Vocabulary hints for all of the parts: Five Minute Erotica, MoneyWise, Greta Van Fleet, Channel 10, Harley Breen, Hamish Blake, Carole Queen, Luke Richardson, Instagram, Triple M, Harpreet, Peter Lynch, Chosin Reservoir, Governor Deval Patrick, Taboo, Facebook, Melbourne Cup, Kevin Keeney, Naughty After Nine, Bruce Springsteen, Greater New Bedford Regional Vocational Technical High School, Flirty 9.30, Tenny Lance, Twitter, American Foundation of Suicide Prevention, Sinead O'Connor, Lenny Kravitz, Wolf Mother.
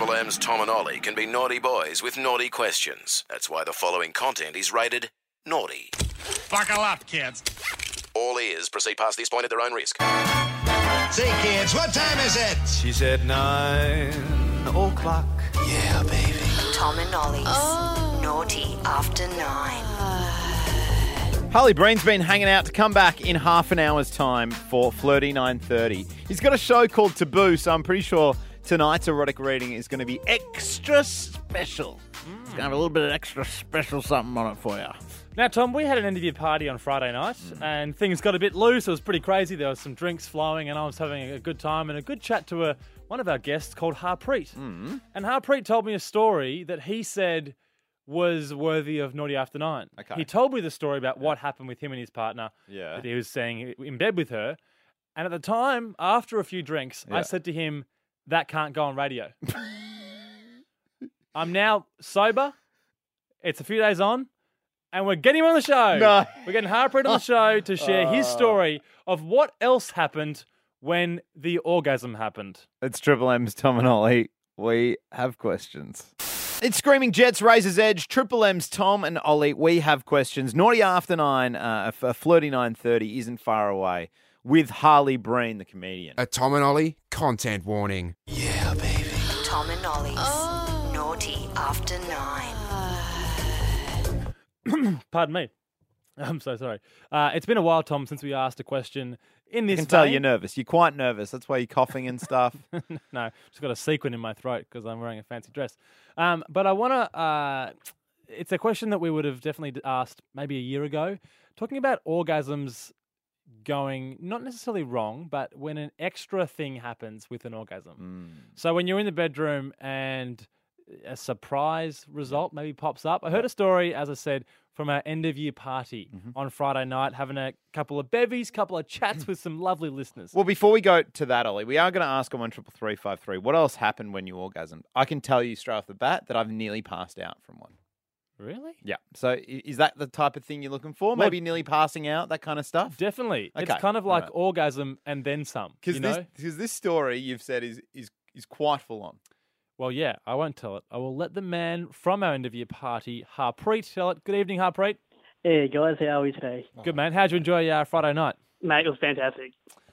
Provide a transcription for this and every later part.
Triple M's Tom and Ollie can be naughty boys with naughty questions. That's why the following content is rated naughty. Buckle up, kids. All ears proceed past this point at their own risk. Say, kids, what time is it? She said 9 o'clock. Yeah, baby. Tom and Ollie's Naughty After Nine. Harley Breen's been hanging out to come back in half an hour's time for Flirty 9.30. He's got a show called Taboo, so I'm pretty sure tonight's erotic reading is going to be extra special. It's going to have a little bit of extra special something on it for you. Now, Tom, we had an interview party on Friday night and things got a bit loose. It was pretty crazy. There was some drinks flowing and I was having a good time and a good chat to one of our guests called Harpreet. And Harpreet told me a story that he said was worthy of Naughty After Nine. Okay. He told me the story about what happened with him and his partner that he was saying in bed with her. And at the time, after a few drinks, I said to him, that can't go on radio. I'm now sober. It's a few days on. And we're getting him on the show. No. We're getting Harpreet on the show to share his story of what else happened when the orgasm happened. It's Triple M's Tom and Ollie. We have questions. It's Screaming Jets, Razor's Edge, Triple M's Tom and Ollie. We have questions. Naughty After Nine, Flirty 9.30 isn't far away with Harley Breen, the comedian. A Tom and Ollie content warning. Yeah, baby. Tom and Ollie's Naughty After Nine. Pardon me. I'm so sorry. It's been a while, Tom, since we asked a question in this. I can tell you're nervous. You're quite nervous. That's why you're coughing and stuff. No, just got a sequin in my throat because I'm wearing a fancy dress. But I want to. It's a question that we would have definitely asked maybe a year ago, talking about orgasms going not necessarily wrong, but when an extra thing happens with an orgasm. So when you're in the bedroom and a surprise result maybe pops up. I heard a story, as I said, from our end-of-year party on Friday night, having a couple of bevies, couple of chats with some lovely listeners. Well, before we go to that, Ollie, we are going to ask on 133353, what else happened when you orgasmed? I can tell you straight off the bat that I've nearly passed out from one. Really? Yeah. So is that the type of thing you're looking for? Maybe nearly passing out, that kind of stuff? Definitely. Okay. It's kind of like orgasm and then some. Because this story you've said is quite full on. Well, yeah, I won't tell it. I will let the man from our interview party, Harpreet, tell it. Good evening, Harpreet. Hey, guys. How are we today? Good, man. How'd you enjoy your Friday night? Mate, it was fantastic.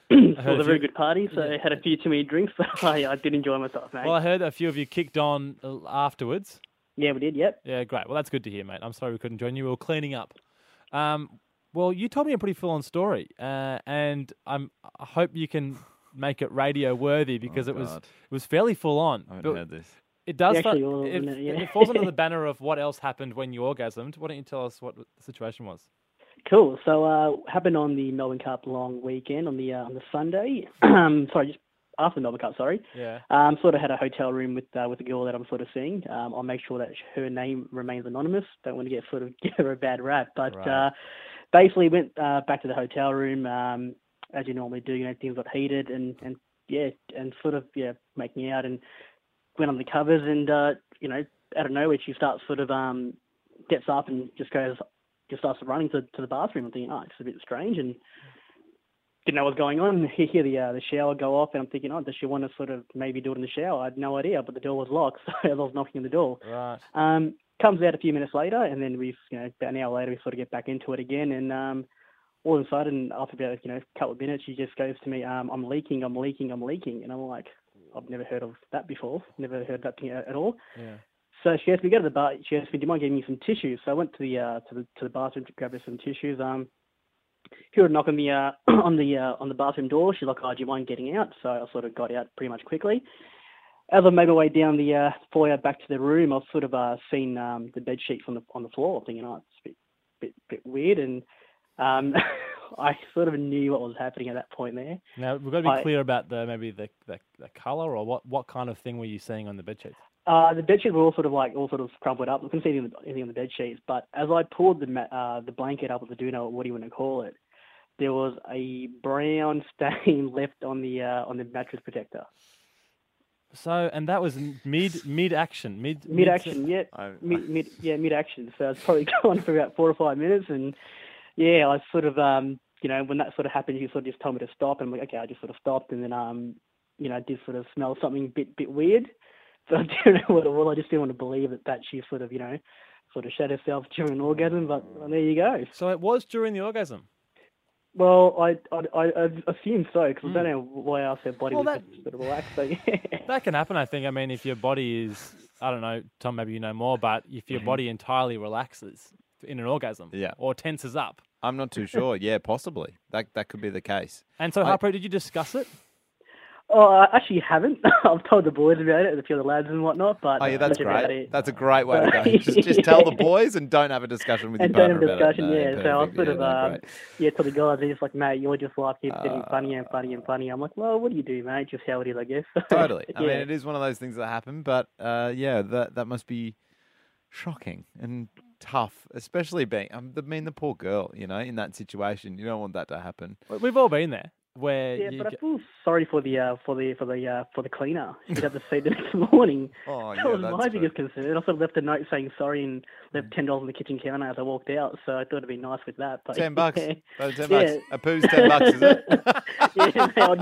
It was a very good party, so I had a few too many drinks, but I did enjoy myself, mate. Well, I heard a few of you kicked on afterwards. Yeah, we did, yep. Yeah, great. Well, that's good to hear, mate. I'm sorry we couldn't join you. We were cleaning up. Well, you told me a pretty full-on story, and I hope you can make it radio worthy because it was fairly full on. I haven't heard this. It does. It falls under the banner of what else happened when you orgasmed. Why don't you tell us what the situation was? Cool. So happened on the Melbourne Cup long weekend on the Sunday. Sorry, just after the Melbourne Cup. Sorry. Yeah. Sort of had a hotel room with a girl that I'm sort of seeing. I'll make sure that her name remains anonymous. Don't want to give her a bad rap. But basically went back to the hotel room. As you normally do, you know, things got heated and making out and went under the covers and, you know, out of nowhere, she starts sort of, gets up and just starts running to the bathroom and thinking, it's a bit strange and didn't know what was going on. You hear the shower go off and I'm thinking, does she want to sort of maybe do it in the shower? I had no idea, but the door was locked, so I was knocking on the door. Right. Comes out a few minutes later and then about an hour later, we sort of get back into it again and, all of a sudden, after about a couple of minutes, she just goes to me, I'm leaking. And I'm like, I've never heard of that before. Never heard that thing at all. Yeah. So she asked me to go to the bar. She asked me, do you mind giving me some tissues? So I went to the bathroom to grab her some tissues. She would knock on the bathroom door. She's like, do you mind getting out? So I sort of got out pretty much quickly. As I made my way down the foyer back to the room, I've sort of seen the bed sheets on the floor. I'm thinking, it's a bit weird and. I sort of knew what was happening at that point there. Now, we've got to be clear about the colour or what kind of thing were you seeing on the bedsheets? The bedsheets were all sort of crumpled up. I couldn't see anything on the bedsheets, but as I pulled the blanket up with the doona, or what do you want to call it, there was a brown stain left on the mattress protector. So, and that was mid-action. Mid-action. So it's probably gone for about 4 or 5 minutes and... Yeah, I sort of, when that sort of happened, you sort of just told me to stop, and I'm like, okay, I just sort of stopped, and then, I did sort of smell something a bit weird, I didn't know what it was. I just didn't want to believe that she sort of shed herself during an orgasm, but there you go. So it was during the orgasm? Well, I assume so, because I don't know why else her body was just sort of relaxed. So, yeah. That can happen, I think. I mean, if your body is, I don't know, Tom, maybe you know more, but if your body entirely relaxes in an orgasm or tenses up. I'm not too sure. Yeah, possibly. That could be the case. And so, Harpreet, did you discuss it? Oh, I actually haven't. I've told the boys about it, a few of the lads and whatnot. But that's great. That's a great way to go. Just tell the boys and don't have a discussion with your partner about it. No, so I was sort of, tell the guys, they're just like, mate, your just life keeps getting funnier and funnier and funnier. I'm like, well, what do you do, mate? Just how it is, I guess. Totally. I mean, it is one of those things that happen, but that must be shocking and tough, especially being, the poor girl, in that situation. You don't want that to happen. We've all been there. But I feel sorry for the cleaner. You'd have to see the next morning. That was my biggest concern. I sort of left a note saying sorry and left $10 on the kitchen counter as I walked out. So I thought it'd be nice with that. But $10, $10. A poo's $10, is it? Well,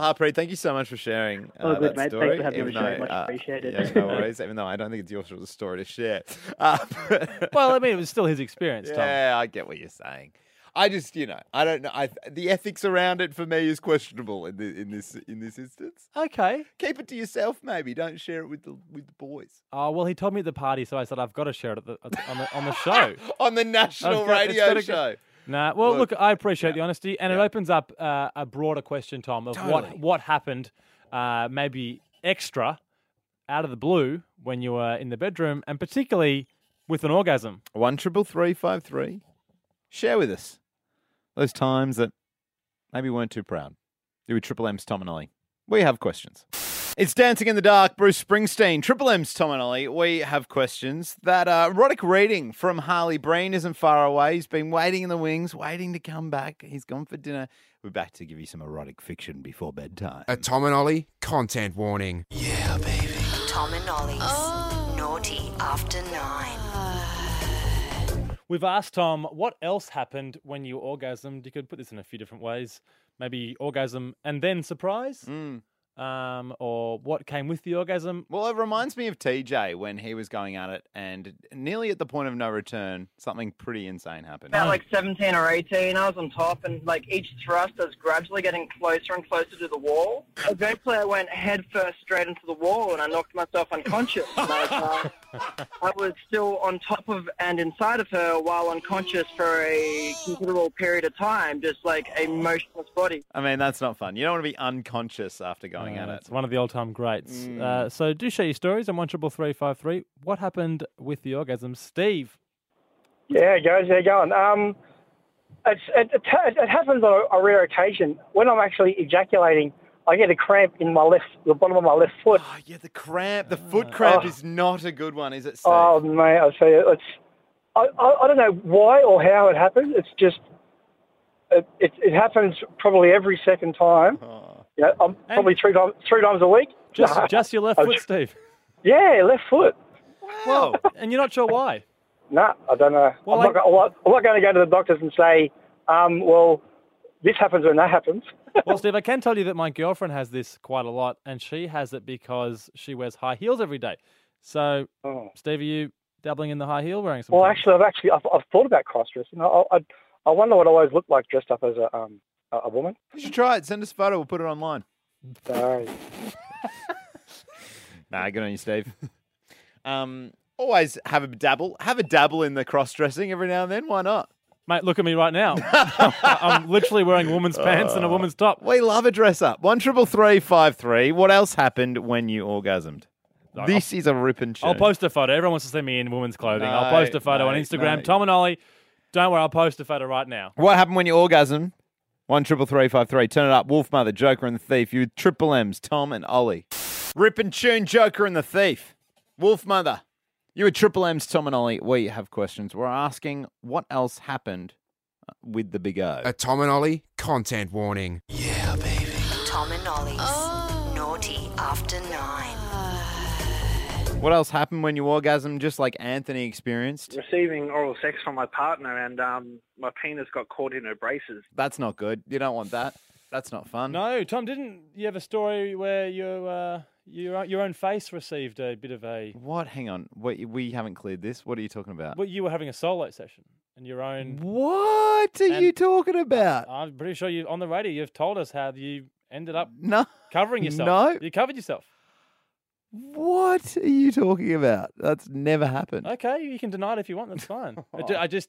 Harpreet, thank you so much for sharing that mate. Story. Thanks for having me on the show. Much appreciated. Yeah, no worries. Even though I don't think it's your sort of story to share. Well, I mean, it was still his experience. Tom. Yeah, I get what you're saying. I just, I don't know. The ethics around it for me is questionable in this instance. Okay, keep it to yourself, maybe. Don't share it with the boys. Oh well, he told me at the party, so I said I've got to share it on the show, on the national radio show. Nah, well, look, I appreciate the honesty, and it opens up a broader question, Tom, of what happened, maybe extra, out of the blue when you were in the bedroom, and particularly with an orgasm. 133 353. Share with us. Those times that maybe weren't too proud. It was Triple M's Tom and Ollie. We have questions. It's Dancing in the Dark, Bruce Springsteen, Triple M's Tom and Ollie. We have questions. That erotic reading from Harley Breen isn't far away. He's been waiting in the wings, waiting to come back. He's gone for dinner. We're back to give you some erotic fiction before bedtime. A Tom and Ollie content warning. Yeah, baby. Tom and Ollie's Naughty After Nine. We've asked Tom, what else happened when you orgasmed? You could put this in a few different ways. Maybe orgasm and then surprise? Or what came with the orgasm? Well, it reminds me of TJ when he was going at it and nearly at the point of no return, something pretty insane happened. About like 17 or 18, I was on top and like each thrust I was gradually getting closer and closer to the wall. Eventually I went head first straight into the wall and I knocked myself unconscious. I was still on top of and inside of her while unconscious for a considerable period of time, just like a motionless body. I mean, that's not fun. You don't want to be unconscious after going at it. It's one of the all-time greats. So do share your stories on 133 353. What happened with the orgasm, Steve? Yeah, guys, they're going. It happens on a rare occasion. When I'm actually ejaculating, I get a cramp in my the bottom of my left foot. Oh, yeah, the cramp, the foot cramp is not a good one, is it, Steve? Oh, mate, I'll tell you, I don't know why or how it happens. It's just, it happens probably every second time. Oh. Yeah, I'm probably three times a week. Just your left foot, Steve? Yeah, left foot. Wow. Whoa, and you're not sure why? No, I don't know. Well, I'm not going to go to the doctors and say, this happens when that happens. Well, Steve, I can tell you that my girlfriend has this quite a lot, and she has it because she wears high heels every day. So, Steve, are you dabbling in the high heel wearing something? Well, I've thought about cross-dressing. I wonder what I always look like dressed up as a woman. You should try it. Send us a photo. We'll put it online. Sorry. Nah, good on you, Steve. Always have a dabble. Have a dabble in the cross-dressing every now and then. Why not? Mate, look at me right now. I'm literally wearing a woman's pants and a woman's top. We love a dress up. 133 353. What else happened when you orgasmed? This is a rip and shoot. I'll post a photo. Everyone wants to see me in women's clothing. I'll post a photo on Instagram. No. Tom and Ollie, don't worry. I'll post a photo right now. What happened when you orgasmed? 133 353. Turn it up. Wolf Mother, Joker and the Thief. You Triple M's, Tom and Ollie. Rip and tune, Joker and the Thief. Wolf Mother. You were Triple M's, Tom and Ollie. We have questions. We're asking what else happened with the Big O. A Tom and Ollie content warning. Yeah, baby. Tom and Ollie's Naughty After Nine. What else happened when you orgasmed, just like Anthony experienced? Receiving oral sex from my partner and my penis got caught in her braces. That's not good. You don't want that. That's not fun. No, Tom, didn't you have a story where you Your own face received a bit of a... What? Hang on. Wait, we haven't cleared this. What are you talking about? Well, you were having a solo session and your own... What are you talking about? I'm pretty sure you on the radio you've told us how you ended up covering yourself. No. You covered yourself. What are you talking about? That's never happened. Okay, you can deny it if you want. That's fine.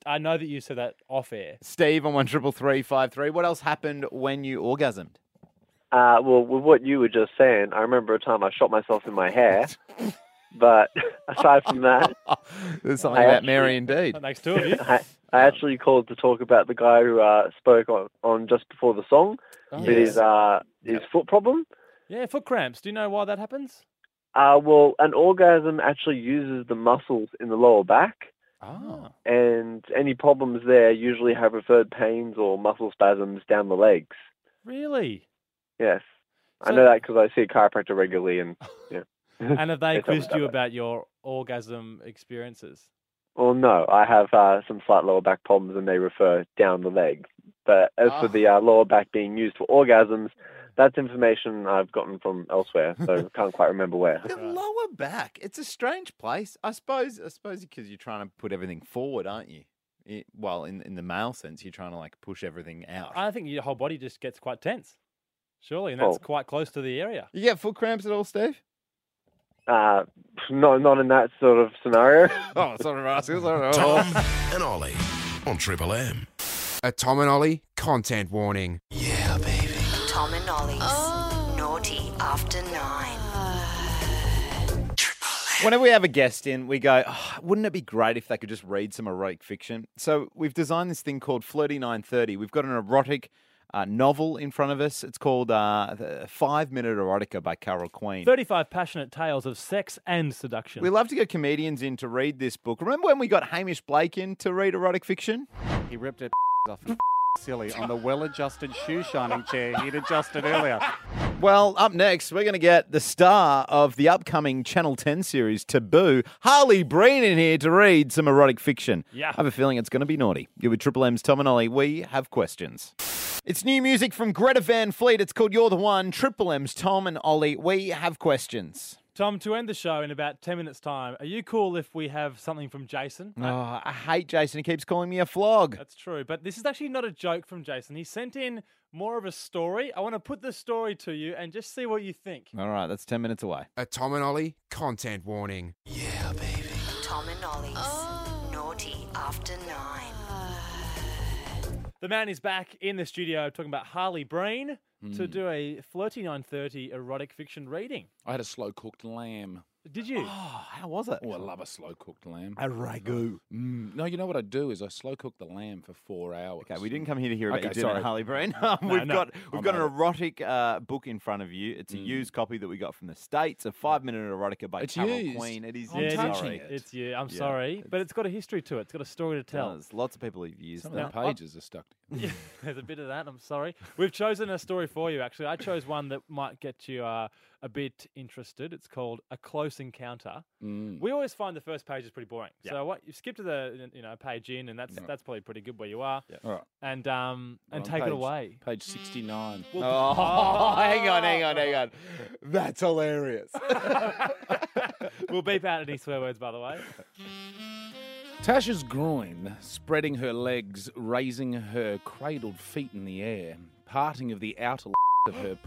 I know that you said that off air. Steve on 13353. What else happened when you orgasmed? Well, with what you were just saying, I remember a time I shot myself in my hair. But aside from that, there's something about Mary indeed. That makes two of you. I actually called to talk about the guy who spoke on just before the song with his foot problem. Yeah, foot cramps. Do you know why that happens? Well, an orgasm actually uses the muscles in the lower back. Ah. And any problems there usually have referred pains or muscle spasms down the legs. Really? Yes. So, I know that because I see a chiropractor regularly. And and have they quizzed you about your orgasm experiences? Well, no. I have some slight lower back problems and they refer down the leg. But as for the lower back being used for orgasms, that's information I've gotten from elsewhere, so can't quite remember where. The lower back, it's a strange place. I suppose because you're trying to put everything forward, aren't you? Well, in the male sense, you're trying to like push everything out. I think your whole body just gets quite tense, surely, and that's quite close to the area. You get foot cramps at all, Steve? Not in that sort of scenario. Tom and Ollie on Triple M. A Tom and Ollie content warning. Yeah, baby. Tom and Ollie's Naughty After Nine. Whenever we have a guest in, we go, wouldn't it be great if they could just read some erotic fiction? So we've designed this thing called Flirty 9.30. We've got an erotic novel in front of us. It's called 5 Minute Erotica by Carole Queen. 35 passionate tales of sex and seduction. We love to get comedians in to read this book. Remember when we got Hamish Blake in to read erotic fiction? He ripped it off silly on the well-adjusted shoe-shining chair he'd adjusted earlier. Well, up next, we're going to get the star of the upcoming Channel 10 series, Taboo, Harley Breen, in here to read some erotic fiction. Yeah. I have a feeling it's going to be naughty. You're with Triple M's Tom and Ollie. We have questions. It's new music from Greta Van Fleet. It's called You're the One. Triple M's Tom and Ollie. We have questions. Tom, to end the show in about 10 minutes' time, are you cool if we have something from Jason? Oh, I hate Jason. He keeps calling me a flog. That's true, but this is actually not a joke from Jason. He sent in more of a story. I want to put the story to you and just see what you think. All right, that's 10 minutes away. A Tom and Ollie content warning. Yeah, baby. Tom and Ollie's Naughty After Nine. The man is back in the studio talking about Harley Breen. To do a Flirty 9.30 erotic fiction reading. I had a slow-cooked lamb. Did you? Oh, how was it? Oh, I love a slow-cooked lamb. A ragu. No, you know what I do is I slow-cook the lamb for 4 hours. Okay, we didn't come here to hear about your dinner, Harley Breen. We've got an erotic book in front of you. It's a used copy that we got from the States, a 5 Minute Erotica by Carole Queen. It is used. I'm sorry, but it's got a history to it. It's got a story to tell. There's lots of people who've used that. Some of the pages are stuck to yeah, there's a bit of that. I'm sorry. We've chosen a story for you, actually. I chose one that might get you a bit interested. It's called A Close Encounter. We always find the first page is pretty boring. Yeah. So what you skip to the page in, and that's probably pretty good where you are. Yeah. All right. And take it away. Page 69. Well, hang on. That's hilarious. We'll beep out any swear words, by the way. Tasha's groin, spreading her legs, raising her cradled feet in the air, parting of the outer of her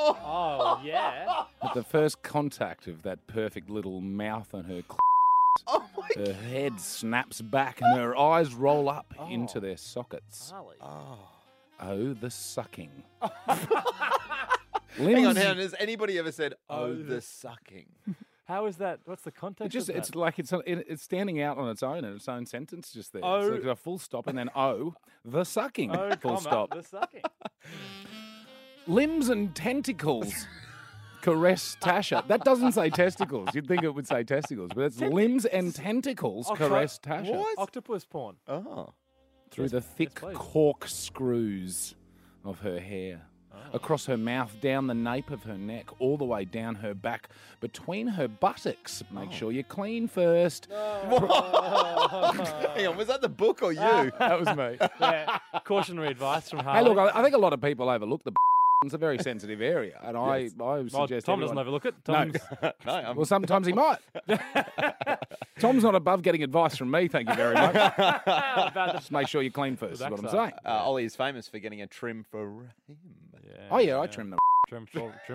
At the first contact of that perfect little mouth on her her head snaps back and her eyes roll up into their sockets. Harley. Oh, the sucking. Hang on, has anybody ever said, oh, the sucking? How is that? What's the context? Of that? It's like it's standing out on its own in its own sentence, just there. Oh. It's like a full stop and then the sucking. Oh, full stop. The sucking. Limbs and tentacles caress Tasha. That doesn't say testicles. You'd think it would say testicles, but it's limbs and tentacles caress Tasha. What? Octopus porn. Oh. Through the thick corkscrews of her hair. Across her mouth, down the nape of her neck, all the way down her back, between her buttocks. Make sure you're clean first. Hang on, was that the book or you? That was me. Yeah. Cautionary advice from Harley. Hey, look, I think a lot of people overlook the It's a very sensitive area, and yes. I suggest Tom doesn't overlook it. No, well, sometimes he might. Tom's not above getting advice from me. Thank you very much. Just make sure you clean first. Is what I'm saying. Ollie is famous for getting a trim for him. Yeah, I trimmed the trim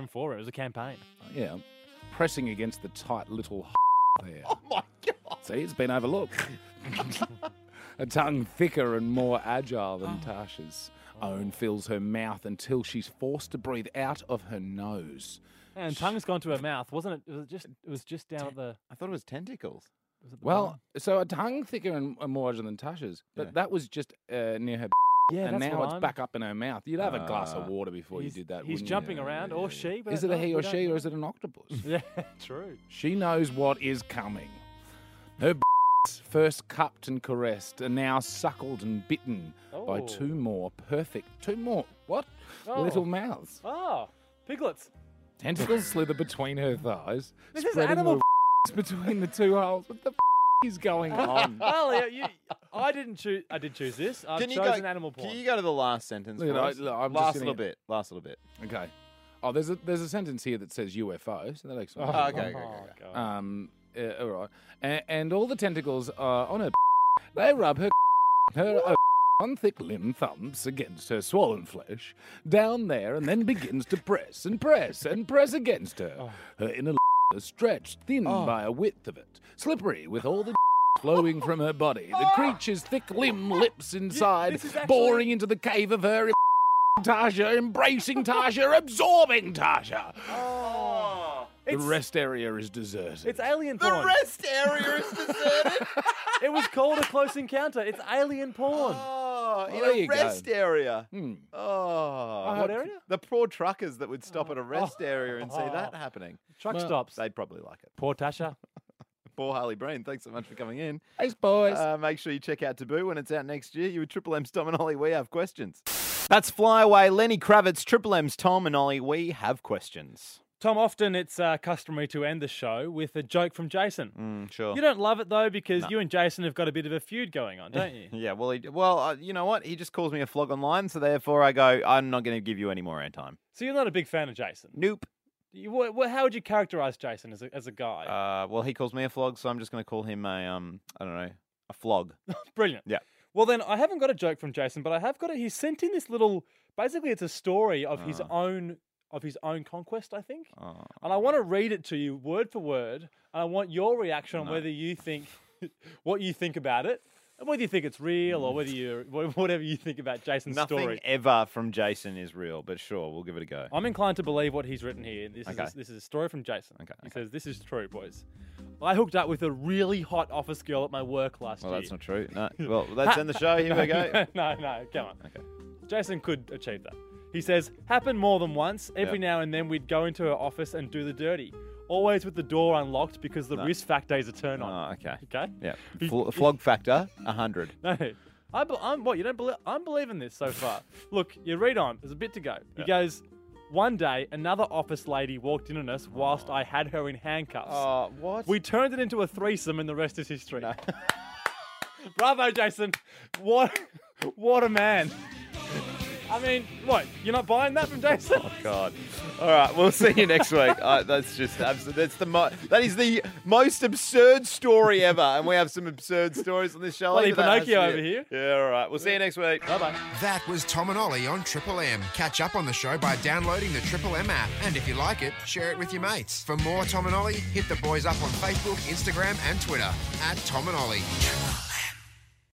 for it. It was a campaign. Yeah, I'm pressing against the tight little there. Oh my God! See, it's been overlooked. A tongue thicker and more agile than Tasha's. Own fills her mouth until she's forced to breathe out of her nose. And tongue's gone to her mouth, wasn't it? It was just down at the... I thought it was tentacles. Was it so a tongue thicker and more agile than Tasha's, but that was just near her... Yeah, and now it's back up in her mouth. You'd have a glass of water before you did that. He's jumping around, or she. But is it a he or she, or is it an octopus? Yeah, true. She knows what is coming. Her... first cupped and caressed, are now suckled and bitten by little mouths. Oh, piglets. Tentacles slither between her thighs, this spreading is animal between the two holes. What the is going on? Well, I did choose this. I've chosen animal porn. Can you go to the last sentence, please? Last little bit. Okay. Oh, there's a sentence here that says UFO, so that makes sense. Okay. All right. And all the tentacles are on her. They rub her thick limb thumbs against her swollen flesh down there, and then begins to press and press and press against her. Her inner is stretched thin by a width of it, slippery with all the flowing from her body. The creature's thick limb lips inside, boring into the cave of her. Tasha, embracing Tasha, absorbing Tasha. The rest area is deserted. It's alien porn. The rest area is deserted? It was called A Close Encounter. It's alien porn. Oh, well, in a rest area. Hmm. Oh. What area? The poor truckers that would stop at a rest area and see that happening. Truck stops. They'd probably like it. Poor Tasha. Poor Harley Breen. Thanks so much for coming in. Thanks, boys. Make sure you check out Taboo when it's out next year. You with Triple M's Tom and Ollie, we have questions. That's Flyaway, Lenny Kravitz, Triple M's Tom and Ollie, we have questions. Tom, often it's customary to end the show with a joke from Jason. Mm, sure. You don't love it, though, because you and Jason have got a bit of a feud going on, don't you? Yeah, well, you know what? He just calls me a flog online, so therefore I go, I'm not going to give you any more airtime. So you're not a big fan of Jason? Nope. How would you characterise Jason as a guy? Well, he calls me a flog, so I'm just going to call him a flog. Brilliant. Yeah. Well, then, I haven't got a joke from Jason, but I have got he sent in this little, basically it's a story of his own conquest, I think. And I want to read it to you word for word, and I want your reaction on whether you think, what you think about it, and whether you think it's real or whether whatever you think about Jason's story. Nothing ever from Jason is real, but sure, we'll give it a go. I'm inclined to believe what he's written here. This is a story from Jason. He says, this is true, boys. I hooked up with a really hot office girl at my work last year. Well, that's not true. No. Well, let's end the show. Here we go. No, come on. Okay. Jason could achieve that. He says, happened more than once. Every now and then we'd go into her office and do the dirty. Always with the door unlocked because the risk factor is a turn on. Oh, okay. Okay? Yeah. Flog factor, 100. No. You don't believe? I'm believing this so far. Look, you read on. There's a bit to go. He goes, one day, another office lady walked in on us whilst I had her in handcuffs. Oh, what? We turned it into a threesome and the rest is history. No. Bravo, Jason. What a man. I mean, what? You're not buying that from Jason? Oh, God. All right, we'll see you next week. That is the most absurd story ever, and we have some absurd stories on this show. Bloody Pinocchio over here. Yeah, all right. We'll see you next week. Bye-bye. That was Tom and Ollie on Triple M. Catch up on the show by downloading the Triple M app, and if you like it, share it with your mates. For more Tom and Ollie, hit the boys up on Facebook, Instagram, and Twitter @TomandOllie.